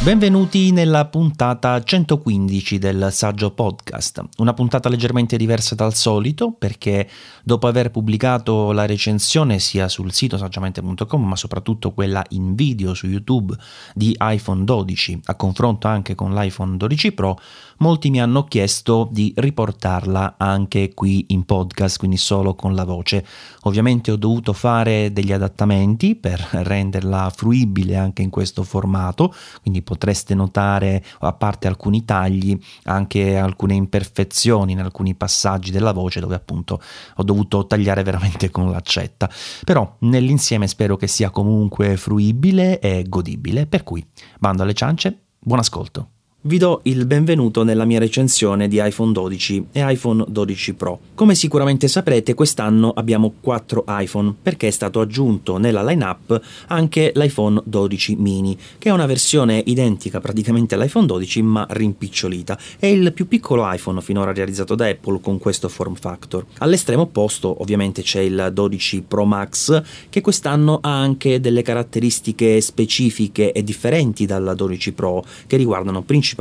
Benvenuti nella puntata 115 del Saggio Podcast, una puntata leggermente diversa dal solito perché dopo aver pubblicato la recensione sia sul sito saggiamente.com ma soprattutto quella in video su YouTube di iPhone 12 a confronto anche con l'iPhone 12 Pro, molti mi hanno chiesto di riportarla anche qui in podcast, quindi solo con la voce. Ovviamente ho dovuto fare degli adattamenti per renderla fruibile anche in questo formato, quindi potreste notare, a parte alcuni tagli, anche alcune imperfezioni in alcuni passaggi della voce dove appunto ho dovuto tagliare veramente con l'accetta, però nell'insieme spero che sia comunque fruibile e godibile, per cui bando alle ciance, buon ascolto. Vi do il benvenuto nella mia recensione di iPhone 12 e iPhone 12 Pro. Come sicuramente saprete, quest'anno abbiamo 4 iPhone perché è stato aggiunto nella lineup anche l'iPhone 12 mini, che è una versione identica praticamente all'iPhone 12 ma rimpicciolita. È il più piccolo iPhone finora realizzato da Apple con questo form factor. All'estremo opposto ovviamente c'è il 12 Pro Max, che quest'anno ha anche delle caratteristiche specifiche e differenti dalla 12 Pro che riguardano principalmente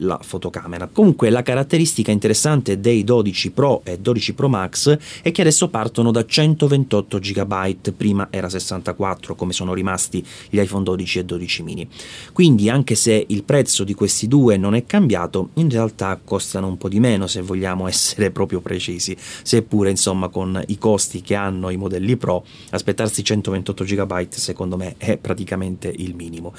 la fotocamera. Comunque la caratteristica interessante dei 12 Pro e 12 Pro Max è che adesso partono da 128 GB, prima era 64 come sono rimasti gli iPhone 12 e 12 mini. Quindi anche se il prezzo di questi due non è cambiato, in realtà costano un po' di meno se vogliamo essere proprio precisi, seppure insomma con i costi che hanno i modelli Pro aspettarsi 128 GB secondo me è praticamente il minimo.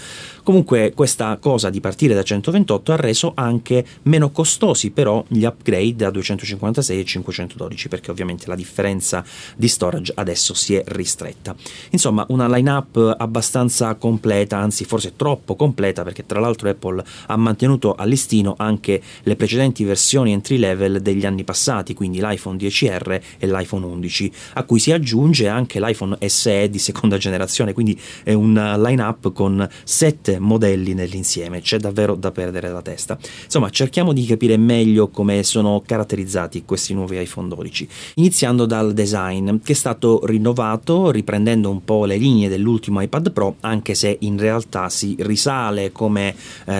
Comunque questa cosa di partire da 128 ha reso anche meno costosi però gli upgrade a 256 e 512, perché ovviamente la differenza di storage adesso si è ristretta. Insomma, una lineup abbastanza completa, anzi forse troppo completa, perché tra l'altro Apple ha mantenuto a listino anche le precedenti versioni entry level degli anni passati, quindi l'iPhone XR e l'iPhone 11, a cui si aggiunge anche l'iPhone SE di seconda generazione, quindi è una lineup con 7 modelli nell'insieme, c'è davvero da perdere la testa. Insomma, cerchiamo di capire meglio come sono caratterizzati questi nuovi iPhone 12, iniziando dal design, che è stato rinnovato riprendendo un po' le linee dell'ultimo iPad Pro, anche se in realtà si risale come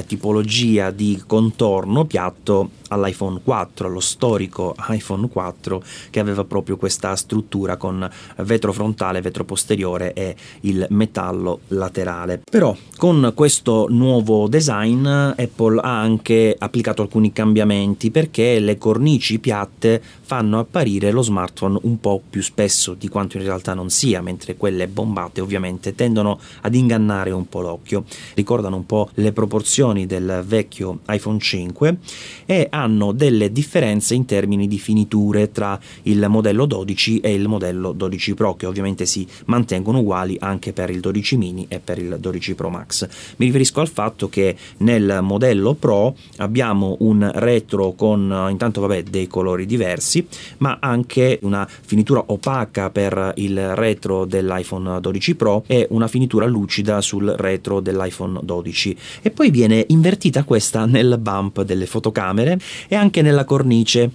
tipologia di contorno piatto all'iPhone 4, allo storico iPhone 4, che aveva proprio questa struttura con vetro frontale, vetro posteriore e il metallo laterale. Però con questo nuovo design Apple ha anche applicato alcuni cambiamenti, perché le cornici piatte fanno apparire lo smartphone un po' più spesso di quanto in realtà non sia, mentre quelle bombate ovviamente tendono ad ingannare un po' l'occhio, ricordano un po' le proporzioni del vecchio iPhone 5 e hanno delle differenze in termini di finiture tra il modello 12 e il modello 12 Pro, che ovviamente si mantengono uguali anche per il 12 mini e per il 12 Pro Max. Mi riferisco al fatto che nel modello Pro abbiamo un retro con intanto dei colori diversi, ma anche una finitura opaca per il retro dell'iPhone 12 Pro e una finitura lucida sul retro dell'iPhone 12, e poi viene invertita questa nel bump delle fotocamere e anche nella cornice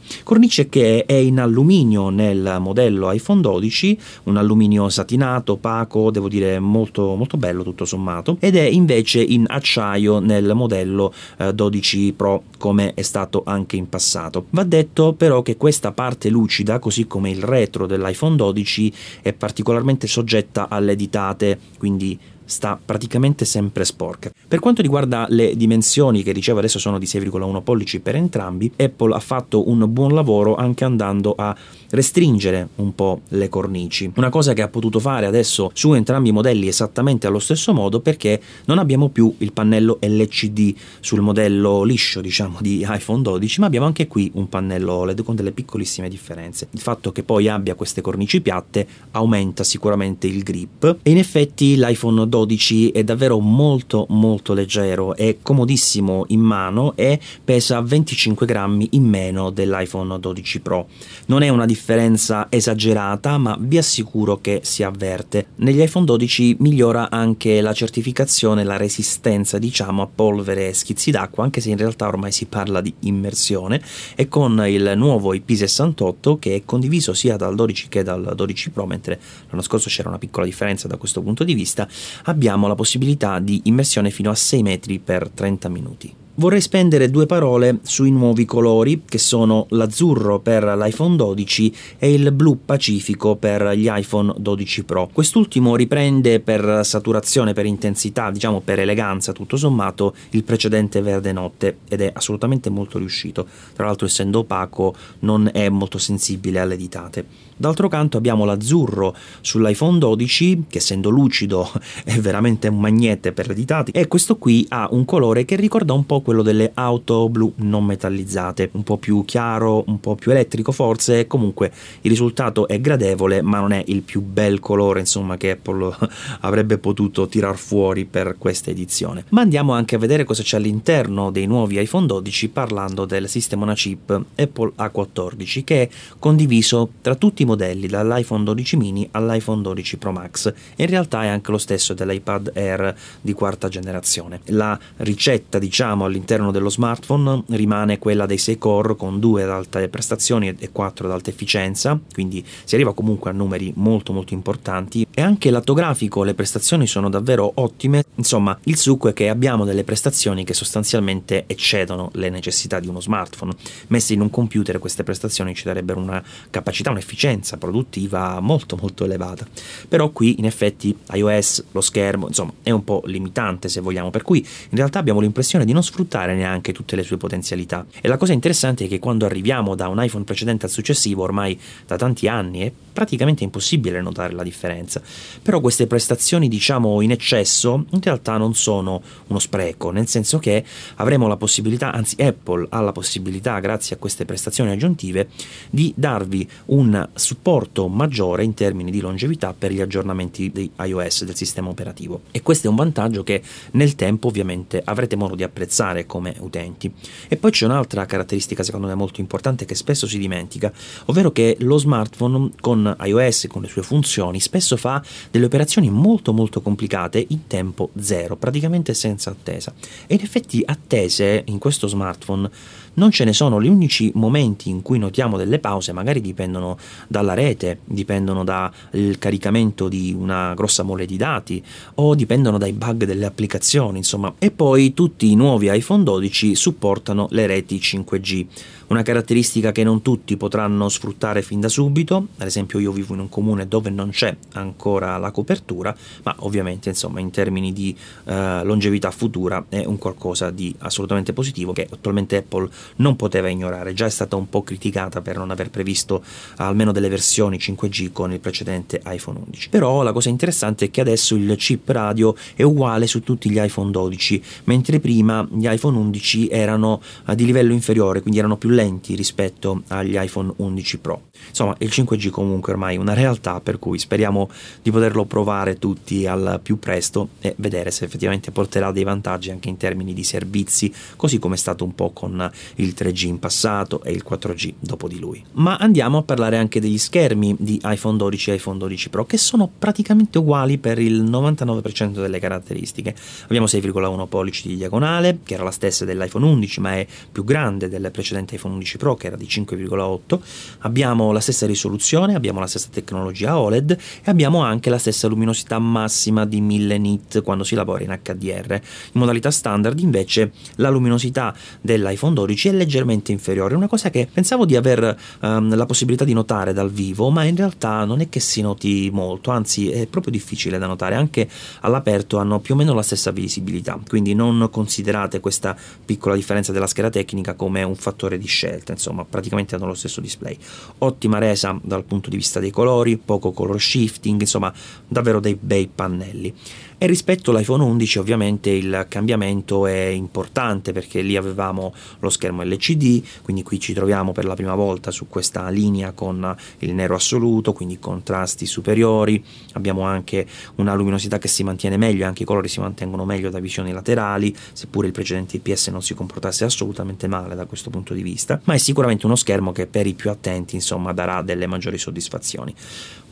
che è in alluminio nel modello iPhone 12, un alluminio satinato, opaco, devo dire molto molto bello tutto sommato, ed è invece in acciaio nel modello 12 Pro, come è stato anche in passato. Va detto però che questa parte lucida, così come il retro dell'iPhone 12, è particolarmente soggetta alle ditate, quindi sta praticamente sempre sporca. Per quanto riguarda le dimensioni, che dicevo adesso sono di 6,1 pollici per entrambi, Apple ha fatto un buon lavoro anche andando a restringere un po' le cornici, una cosa che ha potuto fare adesso su entrambi i modelli esattamente allo stesso modo, perché non abbiamo più il pannello LCD sul modello liscio, diciamo, di iPhone 12, ma abbiamo anche qui un pannello OLED con delle piccolissime differenze. Il fatto che poi abbia queste cornici piatte aumenta sicuramente il grip, e in effetti l'iPhone 12 è davvero molto molto leggero, è comodissimo in mano e pesa 25 grammi in meno dell'iPhone 12 Pro. Non è una differenza esagerata, ma vi assicuro che si avverte. Negli iPhone 12 migliora anche la certificazione, la resistenza diciamo a polvere e schizzi d'acqua, anche se in realtà ormai si parla di immersione, e con il nuovo IP68 che è condiviso sia dal 12 che dal 12 Pro, mentre l'anno scorso c'era una piccola differenza da questo punto di vista, abbiamo la possibilità di immersione fino a 6 metri per 30 minuti. Vorrei spendere due parole sui nuovi colori, che sono l'azzurro per l'iPhone 12 e il blu pacifico per gli iPhone 12 Pro. Quest'ultimo riprende per saturazione, per intensità, diciamo per eleganza tutto sommato, il precedente verde notte ed è assolutamente molto riuscito. Tra l'altro, essendo opaco, non è molto sensibile alle ditate. D'altro canto abbiamo l'azzurro sull'iPhone 12, che essendo lucido è veramente un magnete per le ditate, e questo qui ha un colore che ricorda un po' quello delle auto blu non metallizzate, un po' più chiaro, un po' più elettrico forse. Comunque il risultato è gradevole, ma non è il più bel colore insomma che Apple avrebbe potuto tirar fuori per questa edizione. Ma andiamo anche a vedere cosa c'è all'interno dei nuovi iPhone 12, parlando del sistema on chip Apple A14, che è condiviso tra tutti i modelli, dall'iPhone 12 mini all'iPhone 12 Pro Max, e in realtà è anche lo stesso dell'iPad Air di quarta generazione. La ricetta, diciamo, all'interno dello smartphone rimane quella dei 6 core con 2 ad alte prestazioni e 4 ad alta efficienza, quindi si arriva comunque a numeri molto importanti, e anche lato grafico le prestazioni sono davvero ottime. Insomma, il succo è che abbiamo delle prestazioni che sostanzialmente eccedono le necessità di uno smartphone. Messe in un computer queste prestazioni ci darebbero una capacità, un'efficienza produttiva molto elevata, però qui in effetti iOS, lo schermo, insomma è un po' limitante se vogliamo, per cui in realtà abbiamo l'impressione di non sfruttare neanche tutte le sue potenzialità. E la cosa interessante è che quando arriviamo da un iPhone precedente al successivo, ormai da tanti anni, è praticamente impossibile notare la differenza. Però queste prestazioni, diciamo in eccesso, in realtà non sono uno spreco, nel senso che avremo la possibilità, anzi Apple ha la possibilità, grazie a queste prestazioni aggiuntive, di darvi un supporto maggiore in termini di longevità per gli aggiornamenti di iOS del sistema operativo, e questo è un vantaggio che nel tempo ovviamente avrete modo di apprezzare come utenti. E poi c'è un'altra caratteristica secondo me molto importante che spesso si dimentica, ovvero che lo smartphone con iOS, con le sue funzioni, spesso fa delle operazioni molto complicate in tempo zero, praticamente senza attesa, e in effetti attese in questo smartphone non ce ne sono. Gli unici momenti in cui notiamo delle pause magari dipendono dalla rete, dipendono dal caricamento di una grossa mole di dati, o dipendono dai bug delle applicazioni, insomma. E poi tutti i nuovi iPhone 12 supportano le reti 5G, una caratteristica che non tutti potranno sfruttare fin da subito. Ad esempio io vivo in un comune dove non c'è ancora la copertura, ma ovviamente insomma in termini di longevità futura è un qualcosa di assolutamente positivo che attualmente Apple non poteva ignorare. Già è stata un po' criticata per non aver previsto almeno delle versioni 5G con il precedente iPhone 11. Però la cosa interessante è che adesso il chip radio è uguale su tutti gli iPhone 12, mentre prima gli iPhone 11 erano di livello inferiore, quindi erano più lenti rispetto agli iPhone 11 Pro. Insomma, il 5G comunque ormai è una realtà, per cui speriamo di poterlo provare tutti al più presto e vedere se effettivamente porterà dei vantaggi anche in termini di servizi, così come è stato un po' con il 3G in passato e il 4G dopo di lui. Ma andiamo a parlare anche degli schermi di iPhone 12 e iPhone 12 Pro, che sono praticamente uguali per il 99% delle caratteristiche. Abbiamo 6,1 pollici di diagonale, che era la stessa dell'iPhone 11 ma è più grande del precedente iPhone 11 Pro che era di 5,8. Abbiamo la stessa risoluzione, abbiamo la stessa tecnologia OLED e abbiamo anche la stessa luminosità massima di 1000 nit quando si lavora in HDR. In modalità standard invece la luminosità dell'iPhone 12 è leggermente inferiore, una cosa che pensavo di aver la possibilità di notare dal vivo, ma in realtà non è che si noti molto, anzi è proprio difficile da notare. Anche all'aperto hanno più o meno la stessa visibilità, quindi non considerate questa piccola differenza della scheda tecnica come un fattore di scelta, insomma praticamente hanno lo stesso display. Ottima resa dal punto di vista dei colori, poco color shifting, insomma davvero dei bei pannelli. E rispetto all'iPhone 11 ovviamente il cambiamento è importante, perché lì avevamo lo schermo LCD, quindi qui ci troviamo per la prima volta su questa linea con il nero assoluto, quindi contrasti superiori. Abbiamo anche una luminosità che si mantiene meglio, anche i colori si mantengono meglio da visioni laterali, seppure il precedente IPS non si comportasse assolutamente male da questo punto di vista, ma è sicuramente uno schermo che per i più attenti insomma darà delle maggiori soddisfazioni.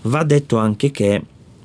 Va detto anche che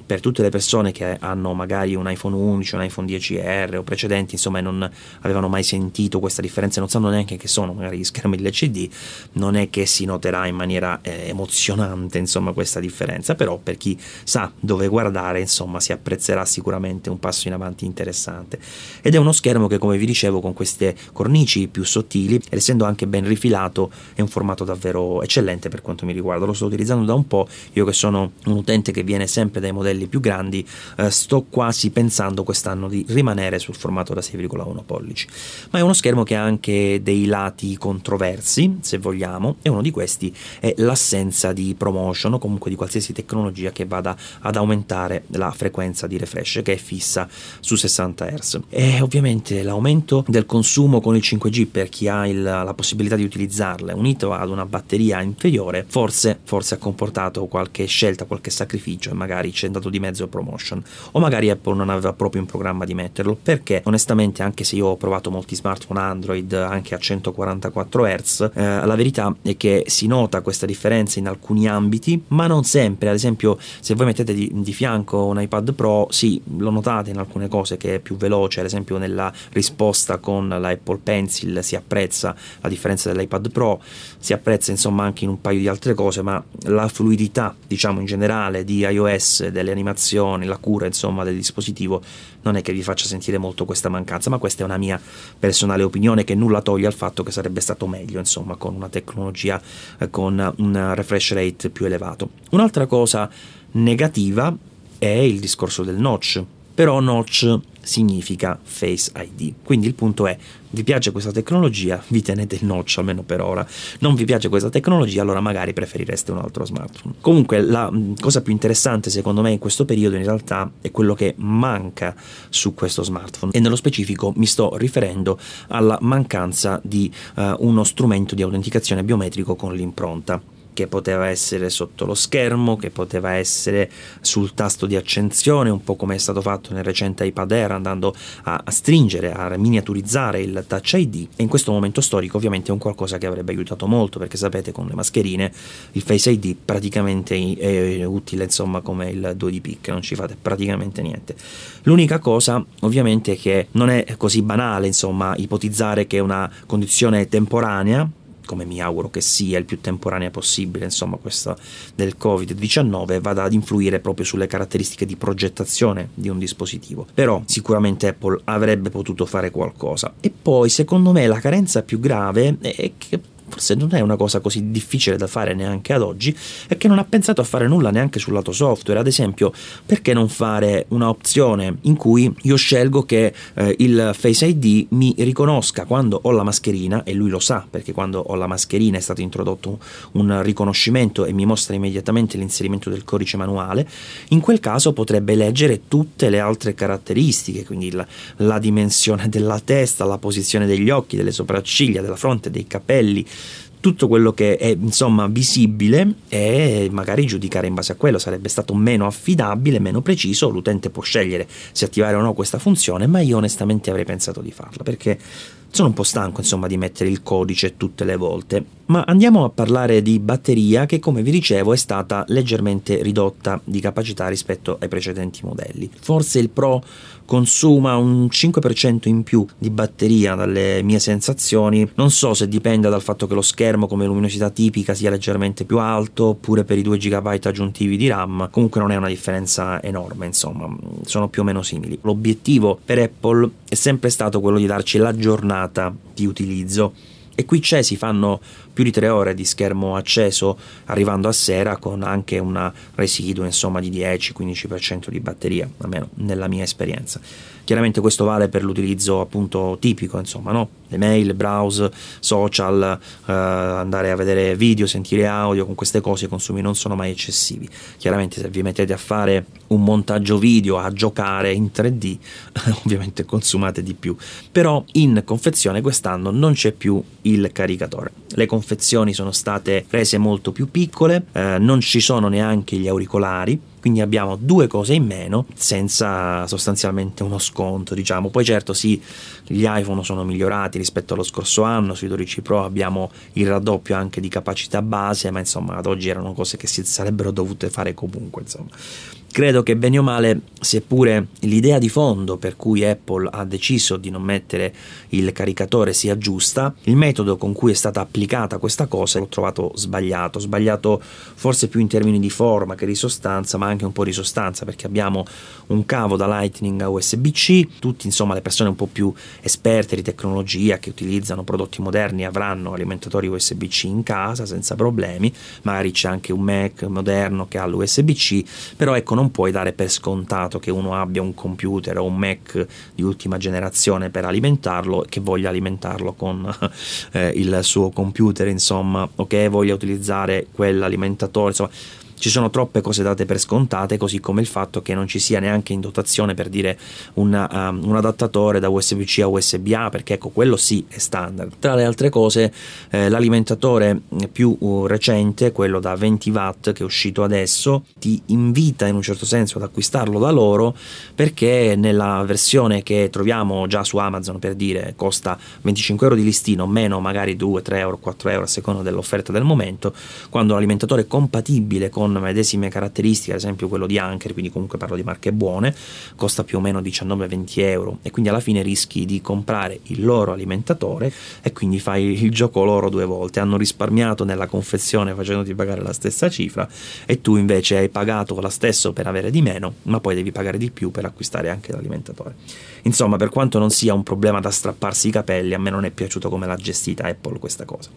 per tutte le persone che hanno magari un iPhone 11, un iPhone XR o precedenti, insomma, e non avevano mai sentito questa differenza, non sanno neanche che sono magari gli schermi LCD, non è che si noterà in maniera emozionante, insomma, questa differenza, però per chi sa dove guardare, insomma, si apprezzerà sicuramente un passo in avanti interessante. Ed è uno schermo che, come vi dicevo, con queste cornici più sottili, ed essendo anche ben rifilato, è un formato davvero eccellente per quanto mi riguarda. Lo sto utilizzando da un po', io che sono un utente che viene sempre dai modelli più grandi, sto quasi pensando quest'anno di rimanere sul formato da 6,1 pollici. Ma è uno schermo che ha anche dei lati controversi, se vogliamo, e uno di questi è l'assenza di promotion o comunque di qualsiasi tecnologia che vada ad aumentare la frequenza di refresh, che è fissa su 60 Hz. E ovviamente l'aumento del consumo con il 5G per chi ha la possibilità di utilizzarle, unito ad una batteria inferiore, forse ha comportato qualche scelta, qualche sacrificio, e magari c'è andato di mezzo promotion, o magari Apple non aveva proprio in programma di metterlo, perché onestamente, anche se io ho provato molti smartphone Android anche a 144 Hz, la verità è che si nota questa differenza in alcuni ambiti, ma non sempre. Ad esempio, se voi mettete di fianco un iPad Pro, sì, lo notate in alcune cose che è più veloce, ad esempio nella risposta con l'Apple Pencil si apprezza la differenza dell'iPad Pro, si apprezza insomma anche in un paio di altre cose, ma la fluidità, diciamo, in generale di iOS, delle animazioni, la cura insomma del dispositivo, non è che vi faccia sentire molto questa mancanza. Ma questa è una mia personale opinione, che nulla toglie al fatto che sarebbe stato meglio, insomma, con una tecnologia con un refresh rate più elevato. Un'altra cosa negativa è il discorso del notch, però notch significa Face ID, quindi il punto è: vi piace questa tecnologia, vi tenete il notch almeno per ora; non vi piace questa tecnologia, allora magari preferireste un altro smartphone. Comunque la cosa più interessante secondo me in questo periodo in realtà è quello che manca su questo smartphone, e nello specifico mi sto riferendo alla mancanza di uno strumento di autenticazione biometrico con l'impronta, che poteva essere sotto lo schermo, che poteva essere sul tasto di accensione, un po' come è stato fatto nel recente iPad Air, andando a stringere, a miniaturizzare il Touch ID. E in questo momento storico ovviamente è un qualcosa che avrebbe aiutato molto, perché sapete, con le mascherine il Face ID praticamente è utile, insomma, come il 2 di picche, non ci fate praticamente niente. L'unica cosa ovviamente è che non è così banale, insomma, ipotizzare che una condizione temporanea, come mi auguro che sia, il più temporanea possibile, insomma, questa del Covid-19, vada ad influire proprio sulle caratteristiche di progettazione di un dispositivo. Però sicuramente Apple avrebbe potuto fare qualcosa. E poi secondo me la carenza più grave è che forse non è una cosa così difficile da fare neanche ad oggi, è che non ha pensato a fare nulla neanche sul lato software. Ad esempio, perché non fare una opzione in cui io scelgo che il Face ID mi riconosca quando ho la mascherina, e lui lo sa, perché quando ho la mascherina è stato introdotto un riconoscimento e mi mostra immediatamente l'inserimento del codice manuale. In quel caso potrebbe leggere tutte le altre caratteristiche, quindi la dimensione della testa, la posizione degli occhi, delle sopracciglia, della fronte, dei capelli, tutto quello che è, insomma, visibile, e magari giudicare in base a quello. Sarebbe stato meno affidabile, meno preciso. L'utente può scegliere se attivare o no questa funzione, ma io onestamente avrei pensato di farla, perché sono un po' stanco, insomma, di mettere il codice tutte le volte. Ma andiamo a parlare di batteria, che, come vi dicevo, è stata leggermente ridotta di capacità rispetto ai precedenti modelli. Forse il Pro consuma un 5% in più di batteria, dalle mie sensazioni. Non so se dipenda dal fatto che lo schermo, come luminosità tipica, sia leggermente più alto, oppure per i 2 GB aggiuntivi di RAM. Comunque non è una differenza enorme, insomma, sono più o meno simili. L'obiettivo per Apple è sempre stato quello di darci la giornata di utilizzo, e qui c'è, si fanno più di 3 ore di schermo acceso, arrivando a sera con anche un residuo, insomma, di 10-15% di batteria, almeno nella mia esperienza. Chiaramente questo vale per l'utilizzo appunto tipico, insomma, no? Le mail, browse, social, andare a vedere video, sentire audio. Con queste cose i consumi non sono mai eccessivi. Chiaramente se vi mettete a fare un montaggio video, a giocare in 3D, ovviamente consumate di più. Però in confezione quest'anno non c'è più il caricatore. Le confezioni sono state rese molto più piccole, non ci sono neanche gli auricolari, quindi abbiamo 2 cose in meno senza sostanzialmente uno sconto, diciamo. Poi certo sì, gli iPhone sono migliorati rispetto allo scorso anno, sui 12 Pro abbiamo il raddoppio anche di capacità base, ma insomma ad oggi erano cose che si sarebbero dovute fare comunque, insomma. credo che bene o male, seppure l'idea di fondo per cui Apple ha deciso di non mettere il caricatore sia giusta, il metodo con cui è stata applicata questa cosa l'ho trovato sbagliato, forse più in termini di forma che di sostanza, ma anche un po' di sostanza, perché abbiamo un cavo da Lightning a USB-C. Tutti, insomma, le persone un po' più esperte di tecnologia che utilizzano prodotti moderni avranno alimentatori USB-C in casa senza problemi, magari c'è anche un Mac moderno che ha l'USB-C, però ecco, non puoi dare per scontato che uno abbia un computer o un Mac di ultima generazione per alimentarlo, che voglia alimentarlo con il suo computer, insomma, o che voglia utilizzare quell'alimentatore, insomma. Ci sono troppe cose date per scontate, così come il fatto che non ci sia neanche in dotazione, per dire, un adattatore da USB-C a USB-A, perché ecco, quello sì è standard. Tra le altre cose, l'alimentatore più recente, quello da 20 watt che è uscito adesso, ti invita in un certo senso ad acquistarlo da loro, perché nella versione che troviamo già su Amazon, per dire, costa 25 euro di listino, meno magari 2, 3 euro, 4 euro a seconda dell'offerta del momento, quando l'alimentatore è compatibile con medesime caratteristiche, ad esempio quello di Anker, quindi comunque parlo di marche buone, costa più o meno 19-20 euro e quindi alla fine rischi di comprare il loro alimentatore e quindi fai il gioco loro due volte. Hanno risparmiato nella confezione facendoti pagare la stessa cifra e tu invece hai pagato la stessa per avere di meno, ma poi devi pagare di più per acquistare anche l'alimentatore. Insomma, per quanto non sia un problema da strapparsi i capelli, a me non è piaciuto come l'ha gestita Apple questa cosa.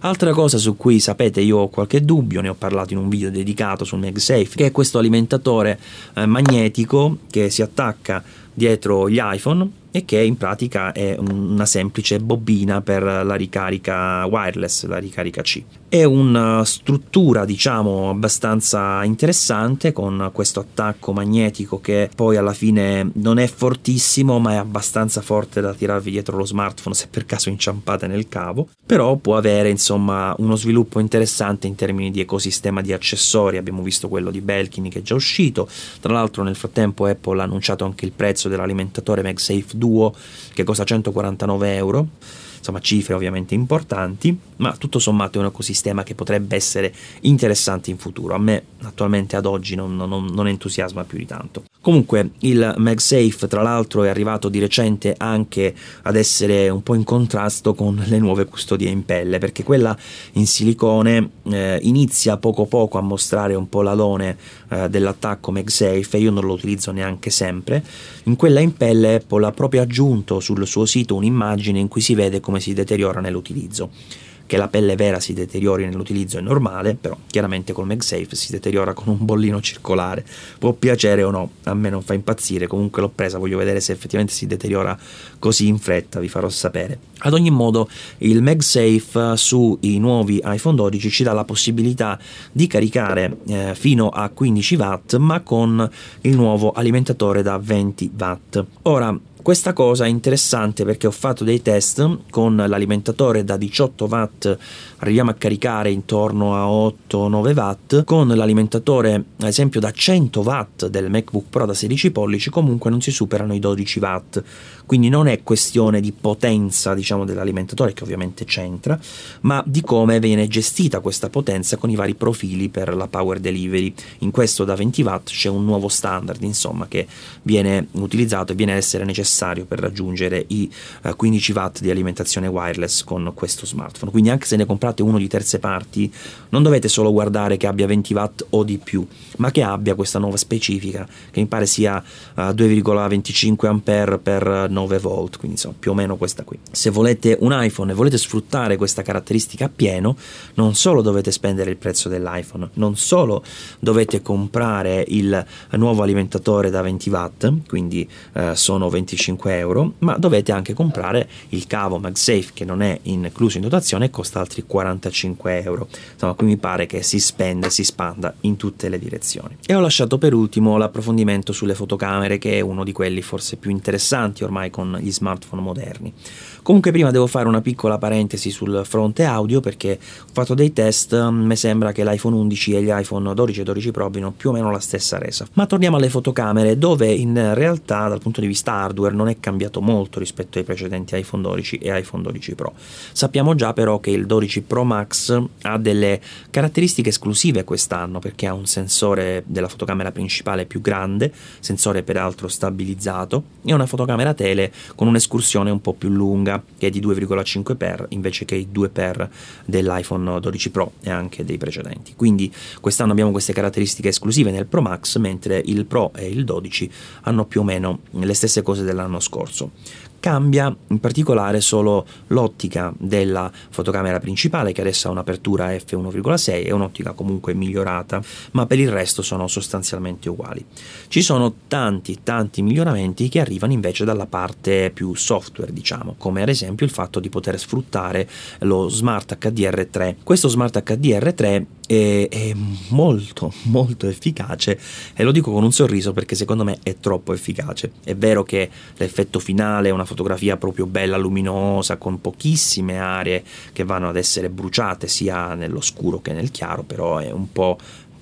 Altra cosa su cui, sapete, io ho qualche dubbio, ne ho parlato in un video dedicato sul MagSafe, che è questo alimentatore magnetico che si attacca dietro gli iPhone e che in pratica è una semplice bobina per la ricarica wireless, la ricarica C. È una struttura, diciamo, abbastanza interessante, con questo attacco magnetico che poi alla fine non è fortissimo, ma è abbastanza forte da tirarvi dietro lo smartphone se per caso inciampate nel cavo, però può avere, insomma, uno sviluppo interessante in termini di ecosistema di accessori. Abbiamo visto quello di Belkin che è già uscito, tra l'altro nel frattempo Apple ha annunciato anche il prezzo dell'alimentatore MagSafe Duo, che costa 149 euro, insomma cifre ovviamente importanti, ma tutto sommato è un ecosistema che potrebbe essere interessante in futuro. A me attualmente, ad oggi, non entusiasma più di tanto. Comunque il MagSafe, tra l'altro, è arrivato di recente anche ad essere un po' in contrasto con le nuove custodie in pelle, perché quella in silicone inizia poco poco a mostrare un po' l'alone dell'attacco MagSafe, e io non lo utilizzo neanche sempre. In quella in pelle Apple ha proprio aggiunto sul suo sito un'immagine in cui si vede come si deteriora nell'utilizzo. Che la pelle vera si deteriori nell'utilizzo è normale, però chiaramente col MagSafe si deteriora con un bollino circolare, può piacere o no, a me non fa impazzire, comunque l'ho presa, voglio vedere se effettivamente si deteriora così in fretta, vi farò sapere. Ad ogni modo, il MagSafe sui nuovi iPhone 12 ci dà la possibilità di caricare fino a 15 watt, ma con il nuovo alimentatore da 20 watt. Ora, questa cosa è interessante perché ho fatto dei test con l'alimentatore da 18 watt, arriviamo a caricare intorno a 8-9 watt, con l'alimentatore ad esempio da 100 watt del MacBook Pro da 16 pollici comunque non si superano i 12 watt, quindi non è questione di potenza, diciamo, dell'alimentatore, che ovviamente c'entra, ma di come viene gestita questa potenza con i vari profili per la power delivery. In questo da 20 watt c'è un nuovo standard, insomma, che viene utilizzato e viene a essere necessario per raggiungere i 15 watt di alimentazione wireless con questo smartphone. Quindi anche se ne comprate uno di terze parti, non dovete solo guardare che abbia 20 watt o di più, ma che abbia questa nuova specifica, che mi pare sia 2,25 ampere per 9 volt, quindi insomma più o meno questa qui. Se volete un iPhone e volete sfruttare questa caratteristica a pieno, non solo dovete spendere il prezzo dell'iPhone, non solo dovete comprare il nuovo alimentatore da 20 watt, quindi sono 25 euro, ma dovete anche comprare il cavo MagSafe, che non è incluso in dotazione e costa altri 45 euro. Insomma, qui mi pare che si spenda e si spanda in tutte le direzioni. E ho lasciato per ultimo l'approfondimento sulle fotocamere, che è uno di quelli forse più interessanti ormai con gli smartphone moderni. Comunque prima devo fare una piccola parentesi sul fronte audio, perché ho fatto dei test, mi sembra che l'iPhone 11 e gli iPhone 12 e 12 Pro abbiano più o meno la stessa resa. Ma torniamo alle fotocamere, dove in realtà dal punto di vista hardware non è cambiato molto rispetto ai precedenti iPhone 12 e iPhone 12 Pro. Sappiamo già però che il 12 Pro Max ha delle caratteristiche esclusive quest'anno, perché ha un sensore della fotocamera principale più grande, sensore peraltro stabilizzato, e una fotocamera tele con un'escursione un po' più lunga, che è di 2,5x invece che i 2x dell'iPhone 12 Pro e anche dei precedenti. Quindi quest'anno abbiamo queste caratteristiche esclusive nel Pro Max, mentre il Pro e il 12 hanno più o meno le stesse cose dell'anno scorso. Cambia in particolare solo l'ottica della fotocamera principale, che adesso ha un'apertura f1,6 e un'ottica comunque migliorata, ma per il resto sono sostanzialmente uguali. Ci sono tanti miglioramenti che arrivano invece dalla parte più software, diciamo, come ad esempio il fatto di poter sfruttare lo Smart HDR 3. Questo Smart HDR 3 è molto efficace, e lo dico con un sorriso perché secondo me è troppo efficace. È vero che l'effetto finale è una fotografia proprio bella, luminosa, con pochissime aree che vanno ad essere bruciate sia nell'oscuro che nel chiaro, però è un po'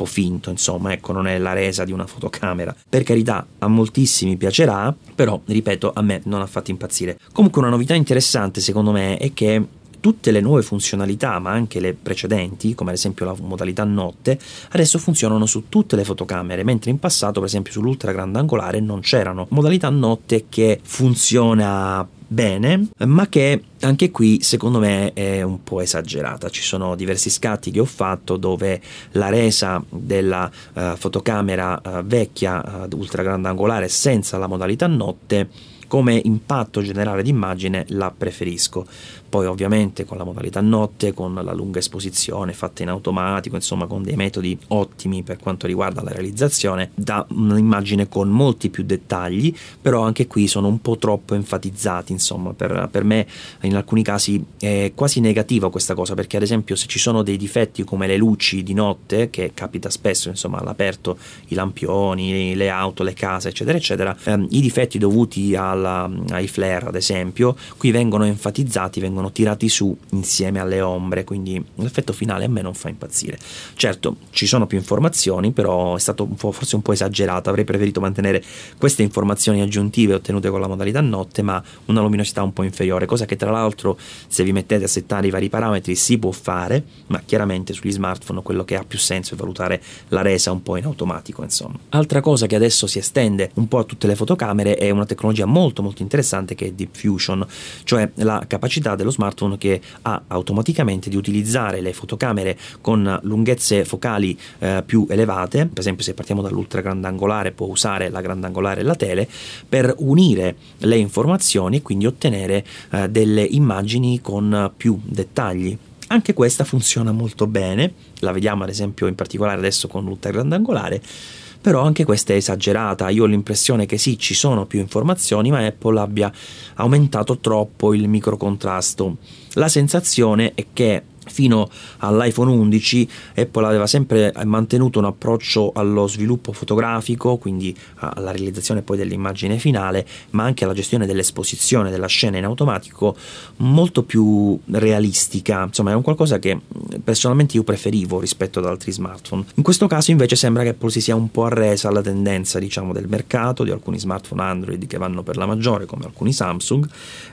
finto, insomma, ecco, non è la resa di una fotocamera. Per carità, a moltissimi piacerà, però ripeto, a me non ha fatto impazzire. Comunque una novità interessante secondo me è che tutte le nuove funzionalità, ma anche le precedenti, come ad esempio la modalità notte, adesso funzionano su tutte le fotocamere, mentre in passato, per esempio sull'ultra grandangolare, non c'erano. Modalità notte che funziona bene, ma che anche qui secondo me è un po' esagerata. Ci sono diversi scatti che ho fatto dove la resa della fotocamera vecchia ultra grandangolare senza la modalità notte come impatto generale d'immagine la preferisco. Poi ovviamente con la modalità notte, con la lunga esposizione fatta in automatico, insomma con dei metodi ottimi per quanto riguarda la realizzazione, dà un'immagine con molti più dettagli, però anche qui sono un po' troppo enfatizzati, insomma per me in alcuni casi è quasi negativa questa cosa, perché ad esempio se ci sono dei difetti come le luci di notte, che capita spesso, insomma all'aperto, i lampioni, le auto, le case, eccetera eccetera, i difetti dovuti ai flare ad esempio, qui vengono enfatizzati, vengono tirati su insieme alle ombre, quindi l'effetto finale a me non fa impazzire. Certo, ci sono più informazioni, però è stato forse un po' esagerato, avrei preferito mantenere queste informazioni aggiuntive ottenute con la modalità notte, ma una luminosità un po' inferiore, cosa che tra l'altro se vi mettete a settare i vari parametri si può fare, ma chiaramente sugli smartphone quello che ha più senso è valutare la resa un po' in automatico, insomma. Altra cosa che adesso si estende un po' a tutte le fotocamere è una tecnologia molto interessante, che è Deep Fusion, cioè la capacità dello smartphone che ha automaticamente di utilizzare le fotocamere con lunghezze focali più elevate, per esempio se partiamo dall'ultra grandangolare può usare la grandangolare e la tele per unire le informazioni e quindi ottenere delle immagini con più dettagli. Anche questa funziona molto bene, la vediamo ad esempio in particolare adesso con l'ultra grandangolare, però anche questa è esagerata. Io ho l'impressione che sì, ci sono più informazioni, ma Apple abbia aumentato troppo il microcontrasto. La sensazione è che fino all'iPhone 11 Apple aveva sempre mantenuto un approccio allo sviluppo fotografico, quindi alla realizzazione poi dell'immagine finale, ma anche alla gestione dell'esposizione della scena in automatico, molto più realistica. Insomma, è un qualcosa che personalmente io preferivo rispetto ad altri smartphone. In questo caso invece sembra che Apple si sia un po' arresa alla tendenza, diciamo, del mercato, di alcuni smartphone Android che vanno per la maggiore, come alcuni Samsung,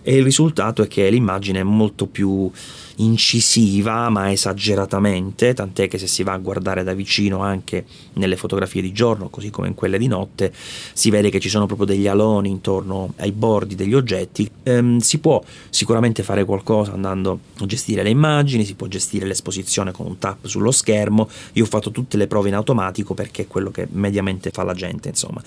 e il risultato è che l'immagine è molto più incisiva, ma esageratamente, tant'è che se si va a guardare da vicino anche nelle fotografie di giorno, così come in quelle di notte, si vede che ci sono proprio degli aloni intorno ai bordi degli oggetti. Si può sicuramente fare qualcosa andando a gestire le immagini, si può gestire l'esposizione con un tap sullo schermo. Io ho fatto tutte le prove in automatico perché è quello che mediamente fa la gente, insomma.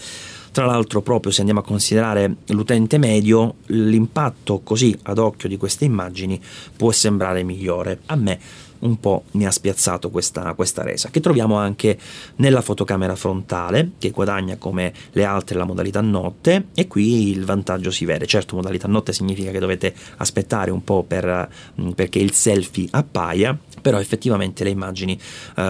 Tra l'altro, proprio se andiamo a considerare l'utente medio, l'impatto così ad occhio di queste immagini può sembrare migliore. A me un po' mi ha spiazzato questa resa, che troviamo anche nella fotocamera frontale, che guadagna come le altre la modalità notte, e qui il vantaggio si vede. Certo, modalità notte significa che dovete aspettare un po' perché il selfie appaia, però effettivamente le immagini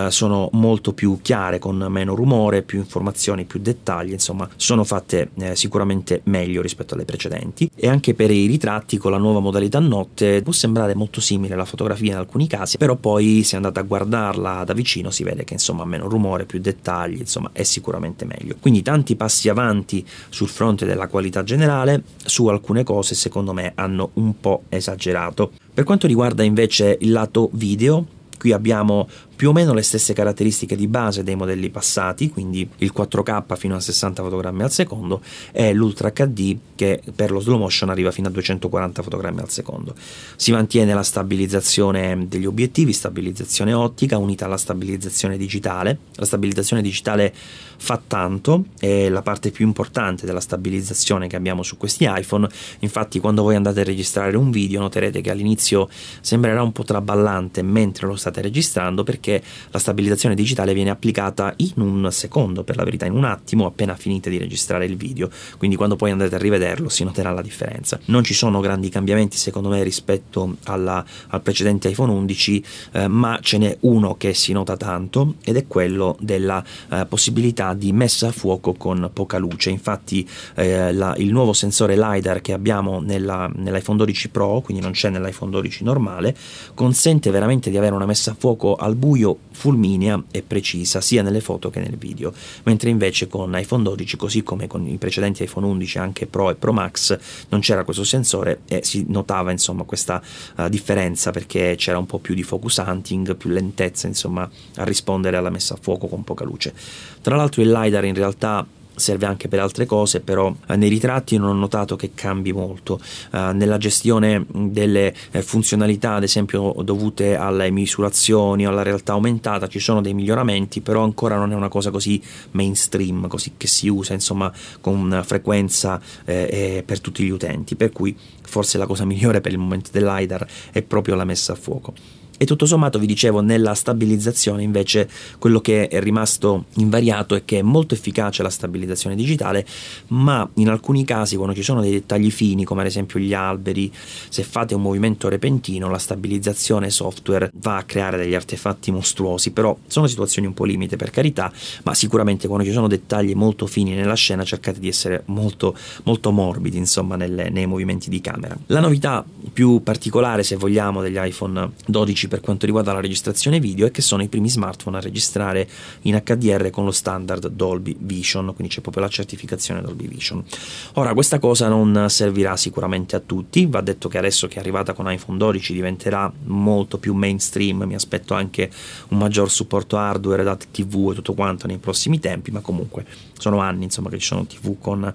sono molto più chiare, con meno rumore, più informazioni, più dettagli, insomma sono fatte sicuramente meglio rispetto alle precedenti. E anche per i ritratti con la nuova modalità notte può sembrare molto simile alla fotografia in alcuni casi, però poi se andate a guardarla da vicino si vede che insomma meno rumore, più dettagli, insomma è sicuramente meglio. Quindi tanti passi avanti sul fronte della qualità generale, su alcune cose secondo me hanno un po' esagerato. Per quanto riguarda invece il lato video, qui abbiamo più o meno le stesse caratteristiche di base dei modelli passati, quindi il 4K fino a 60 fotogrammi al secondo e l'Ultra HD che per lo slow motion arriva fino a 240 fotogrammi al secondo. Si mantiene la stabilizzazione degli obiettivi, stabilizzazione ottica unita alla stabilizzazione digitale. La stabilizzazione digitale fa tanto, è la parte più importante della stabilizzazione che abbiamo su questi iPhone. Infatti quando voi andate a registrare un video noterete che all'inizio sembrerà un po' traballante mentre lo state registrando, perché la stabilizzazione digitale viene applicata in un secondo, per la verità in un attimo appena finite di registrare il video, quindi quando poi andate a rivederlo si noterà la differenza. Non ci sono grandi cambiamenti secondo me rispetto al precedente iPhone 11, ma ce n'è uno che si nota tanto ed è quello della possibilità di messa a fuoco con poca luce. Infatti il nuovo sensore LiDAR che abbiamo nell'iPhone 12 Pro, quindi non c'è nell'iPhone 12 normale, consente veramente di avere una messa a fuoco al buio fulminea e precisa sia nelle foto che nel video, mentre invece con iPhone 12, così come con i precedenti iPhone 11 anche Pro e Pro Max, non c'era questo sensore e si notava insomma questa differenza, perché c'era un po' più di focus hunting, più lentezza insomma a rispondere alla messa a fuoco con poca luce. Tra l'altro il LiDAR in realtà serve anche per altre cose, però nei ritratti non ho notato che cambi molto, nella gestione delle funzionalità ad esempio dovute alle misurazioni o alla realtà aumentata ci sono dei miglioramenti, però ancora non è una cosa così mainstream, così che si usa insomma con frequenza per tutti gli utenti, per cui forse la cosa migliore per il momento del LiDAR è proprio la messa a fuoco. E tutto sommato vi dicevo, nella stabilizzazione invece quello che è rimasto invariato è che è molto efficace la stabilizzazione digitale, ma in alcuni casi quando ci sono dei dettagli fini come ad esempio gli alberi, se fate un movimento repentino la stabilizzazione software va a creare degli artefatti mostruosi. Però sono situazioni un po' limite, per carità, ma sicuramente quando ci sono dettagli molto fini nella scena cercate di essere molto molto morbidi insomma nei movimenti di camera. La novità più particolare se vogliamo degli iPhone 12 per quanto riguarda la registrazione video è che sono i primi smartphone a registrare in HDR con lo standard Dolby Vision, quindi c'è proprio la certificazione Dolby Vision. Ora questa cosa non servirà sicuramente a tutti, va detto che adesso che è arrivata con iPhone 12 diventerà molto più mainstream, mi aspetto anche un maggior supporto hardware da TV e tutto quanto nei prossimi tempi, ma comunque sono anni insomma che ci sono TV con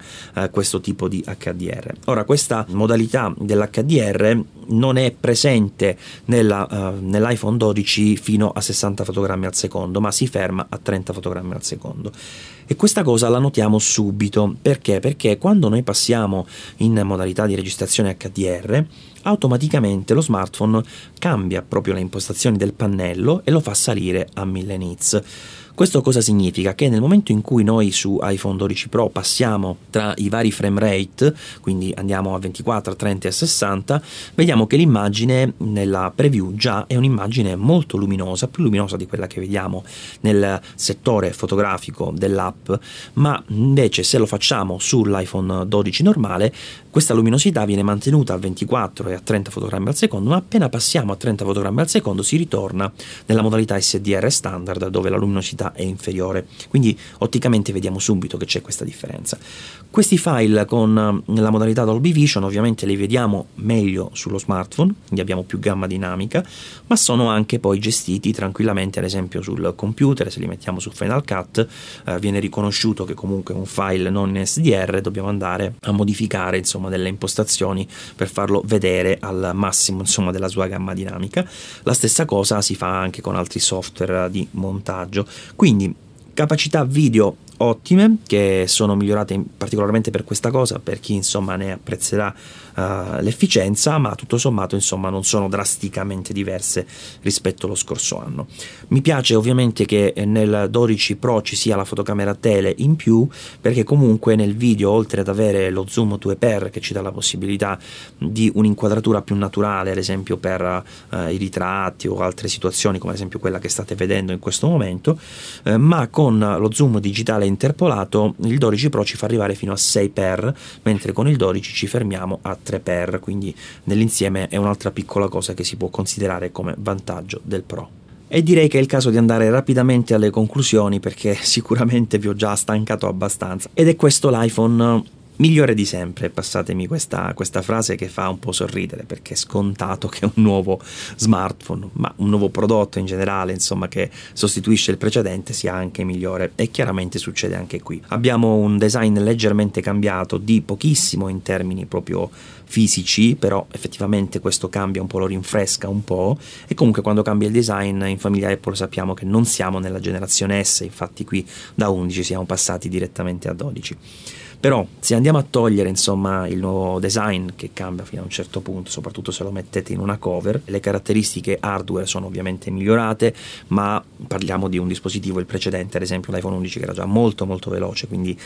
questo tipo di HDR. Ora questa modalità dell'HDR non è presente nell'iPhone 12 fino a 60 fotogrammi al secondo, ma si ferma a 30 fotogrammi al secondo. E questa cosa la notiamo subito, perché? Perché quando noi passiamo in modalità di registrazione HDR, automaticamente lo smartphone cambia proprio le impostazioni del pannello e lo fa salire a 1000 nits. Questo cosa significa? Che nel momento in cui noi su iPhone 12 Pro passiamo tra i vari frame rate, quindi andiamo a 24, 30 e 60, vediamo che l'immagine nella preview già è un'immagine molto luminosa, più luminosa di quella che vediamo nel settore fotografico dell'app, ma invece se lo facciamo sull'iPhone 12 normale, questa luminosità viene mantenuta a 24 e a 30 fotogrammi al secondo, ma appena passiamo a 30 fotogrammi al secondo si ritorna nella modalità SDR standard dove la luminosità è inferiore, quindi otticamente vediamo subito che c'è questa differenza. Questi file con la modalità Dolby Vision ovviamente li vediamo meglio sullo smartphone, quindi abbiamo più gamma dinamica, ma sono anche poi gestiti tranquillamente ad esempio sul computer. Se li mettiamo su Final Cut viene riconosciuto che comunque è un file non SDR, dobbiamo andare a modificare insomma delle impostazioni per farlo vedere al massimo insomma della sua gamma dinamica. La stessa cosa si fa anche con altri software di montaggio. Quindi capacità video ottime, che sono migliorate particolarmente per questa cosa, per chi insomma ne apprezzerà l'efficienza, ma tutto sommato insomma non sono drasticamente diverse rispetto allo scorso anno. Mi piace ovviamente che nel 12 Pro ci sia la fotocamera tele in più, perché comunque nel video, oltre ad avere lo zoom 2x che ci dà la possibilità di un'inquadratura più naturale ad esempio per i ritratti o altre situazioni come ad esempio quella che state vedendo in questo momento, ma con lo zoom digitale interpolato, il 12 Pro ci fa arrivare fino a 6x, mentre con il 12 ci fermiamo a 3x, quindi nell'insieme è un'altra piccola cosa che si può considerare come vantaggio del Pro. E direi che è il caso di andare rapidamente alle conclusioni, perché sicuramente vi ho già stancato abbastanza, ed è questo l'iPhone migliore di sempre. Passatemi questa frase che fa un po' sorridere, perché è scontato che un nuovo smartphone, ma un nuovo prodotto in generale, insomma, che sostituisce il precedente sia anche migliore, e chiaramente succede anche qui. Abbiamo un design leggermente cambiato, di pochissimo in termini proprio fisici, però effettivamente questo cambia un po', lo rinfresca un po', e comunque quando cambia il design in famiglia Apple sappiamo che non siamo nella generazione S, infatti qui da 11 siamo passati direttamente a 12. Però se andiamo a togliere, insomma, il nuovo design che cambia fino a un certo punto, soprattutto se lo mettete in una cover, le caratteristiche hardware sono ovviamente migliorate, ma parliamo di un dispositivo, il precedente ad esempio l'iPhone 11, che era già molto molto veloce, quindi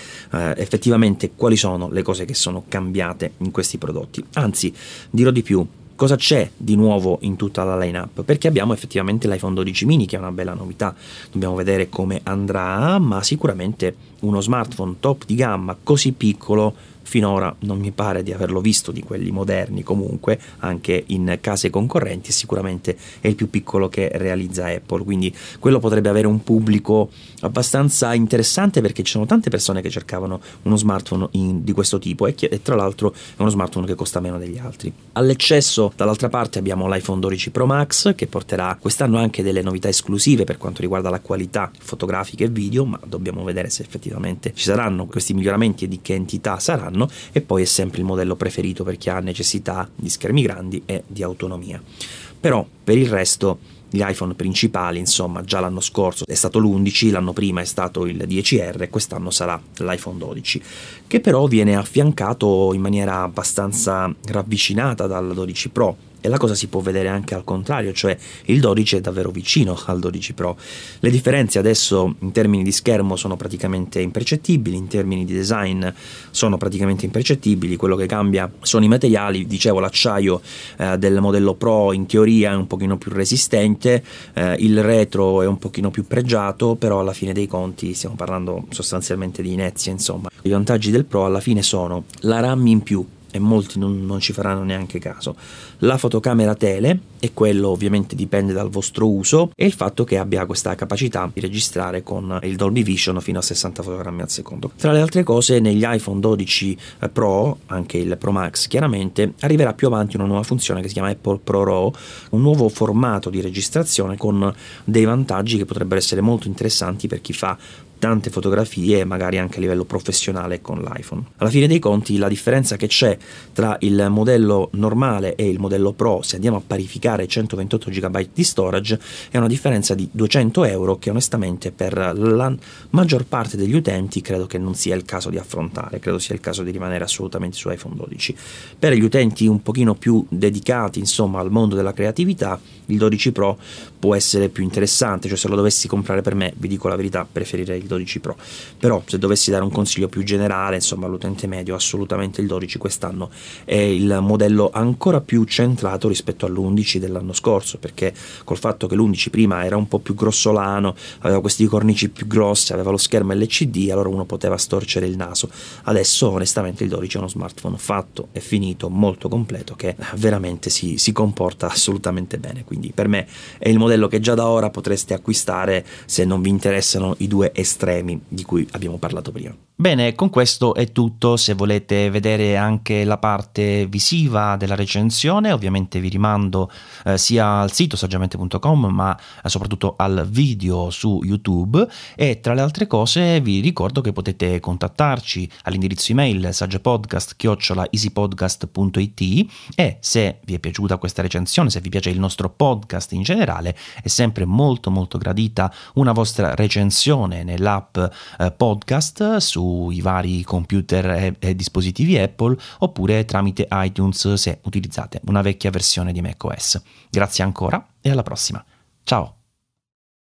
effettivamente quali sono le cose che sono cambiate in questi prodotti? Anzi, dirò di più, cosa c'è di nuovo in tutta la lineup? Perché abbiamo effettivamente l'iPhone 12 mini, che è una bella novità, dobbiamo vedere come andrà, ma sicuramente uno smartphone top di gamma così piccolo finora non mi pare di averlo visto, di quelli moderni comunque, anche in case concorrenti, sicuramente è il più piccolo che realizza Apple, quindi quello potrebbe avere un pubblico abbastanza interessante, perché ci sono tante persone che cercavano uno smartphone di questo tipo, e tra l'altro è uno smartphone che costa meno degli altri. All'eccesso, dall'altra parte, abbiamo l'iPhone 12 Pro Max, che porterà quest'anno anche delle novità esclusive per quanto riguarda la qualità fotografica e video, ma dobbiamo vedere se effettivamente ci saranno questi miglioramenti e di che entità saranno. E poi è sempre il modello preferito per chi ha necessità di schermi grandi e di autonomia. Però per il resto gli iPhone principali, insomma, già l'anno scorso è stato l'11, l'anno prima è stato il 10R, quest'anno sarà l'iPhone 12, che però viene affiancato in maniera abbastanza ravvicinata dal 12 Pro. E la cosa si può vedere anche al contrario, cioè il 12 è davvero vicino al 12 Pro. Le differenze adesso in termini di schermo sono praticamente impercettibili, in termini di design sono praticamente impercettibili, quello che cambia sono i materiali, dicevo l'acciaio del modello Pro in teoria è un pochino più resistente, il retro è un pochino più pregiato, però alla fine dei conti stiamo parlando sostanzialmente di inerzia, insomma. I vantaggi del Pro alla fine sono la RAM in più, e molti non ci faranno neanche caso, la fotocamera tele, e quello ovviamente dipende dal vostro uso, e il fatto che abbia questa capacità di registrare con il Dolby Vision fino a 60 fotogrammi al secondo. Tra le altre cose, negli iPhone 12 Pro, anche il Pro Max chiaramente, arriverà più avanti una nuova funzione che si chiama Apple Pro Raw, un nuovo formato di registrazione con dei vantaggi che potrebbero essere molto interessanti per chi fa tante fotografie, magari anche a livello professionale con l'iPhone. Alla fine dei conti la differenza che c'è tra il modello normale e il modello Pro, se andiamo a parificare 128 GB di storage, è una differenza di €200, che onestamente per la maggior parte degli utenti credo che non sia il caso di affrontare, credo sia il caso di rimanere assolutamente su iPhone 12. Per gli utenti un pochino più dedicati, insomma, al mondo della creatività, il 12 Pro può essere più interessante, cioè se lo dovessi comprare per me, vi dico la verità, preferirei il 12 Pro, però se dovessi dare un consiglio più generale, insomma, all'utente medio, assolutamente il 12 quest'anno è il modello ancora più centrato rispetto all'11 dell'anno scorso, perché col fatto che l'11 prima era un po' più grossolano, aveva queste cornici più grosse, aveva lo schermo LCD, allora uno poteva storcere il naso. Adesso onestamente il 12 è uno smartphone fatto e finito, molto completo, che veramente si comporta assolutamente bene, quindi per me è il modello che già da ora potreste acquistare se non vi interessano i due estremi di cui abbiamo parlato prima. Bene, con questo è tutto. Se volete vedere anche la parte visiva della recensione, ovviamente vi rimando sia al sito saggiamente.com, ma soprattutto al video su YouTube, e tra le altre cose vi ricordo che potete contattarci all'indirizzo email saggiopodcast@easypodcast.it, e se vi è piaciuta questa recensione, se vi piace il nostro podcast in generale, è sempre molto molto gradita una vostra recensione nell'app podcast su i vari computer e dispositivi Apple, oppure tramite iTunes se utilizzate una vecchia versione di macOS. Grazie ancora e alla prossima. Ciao!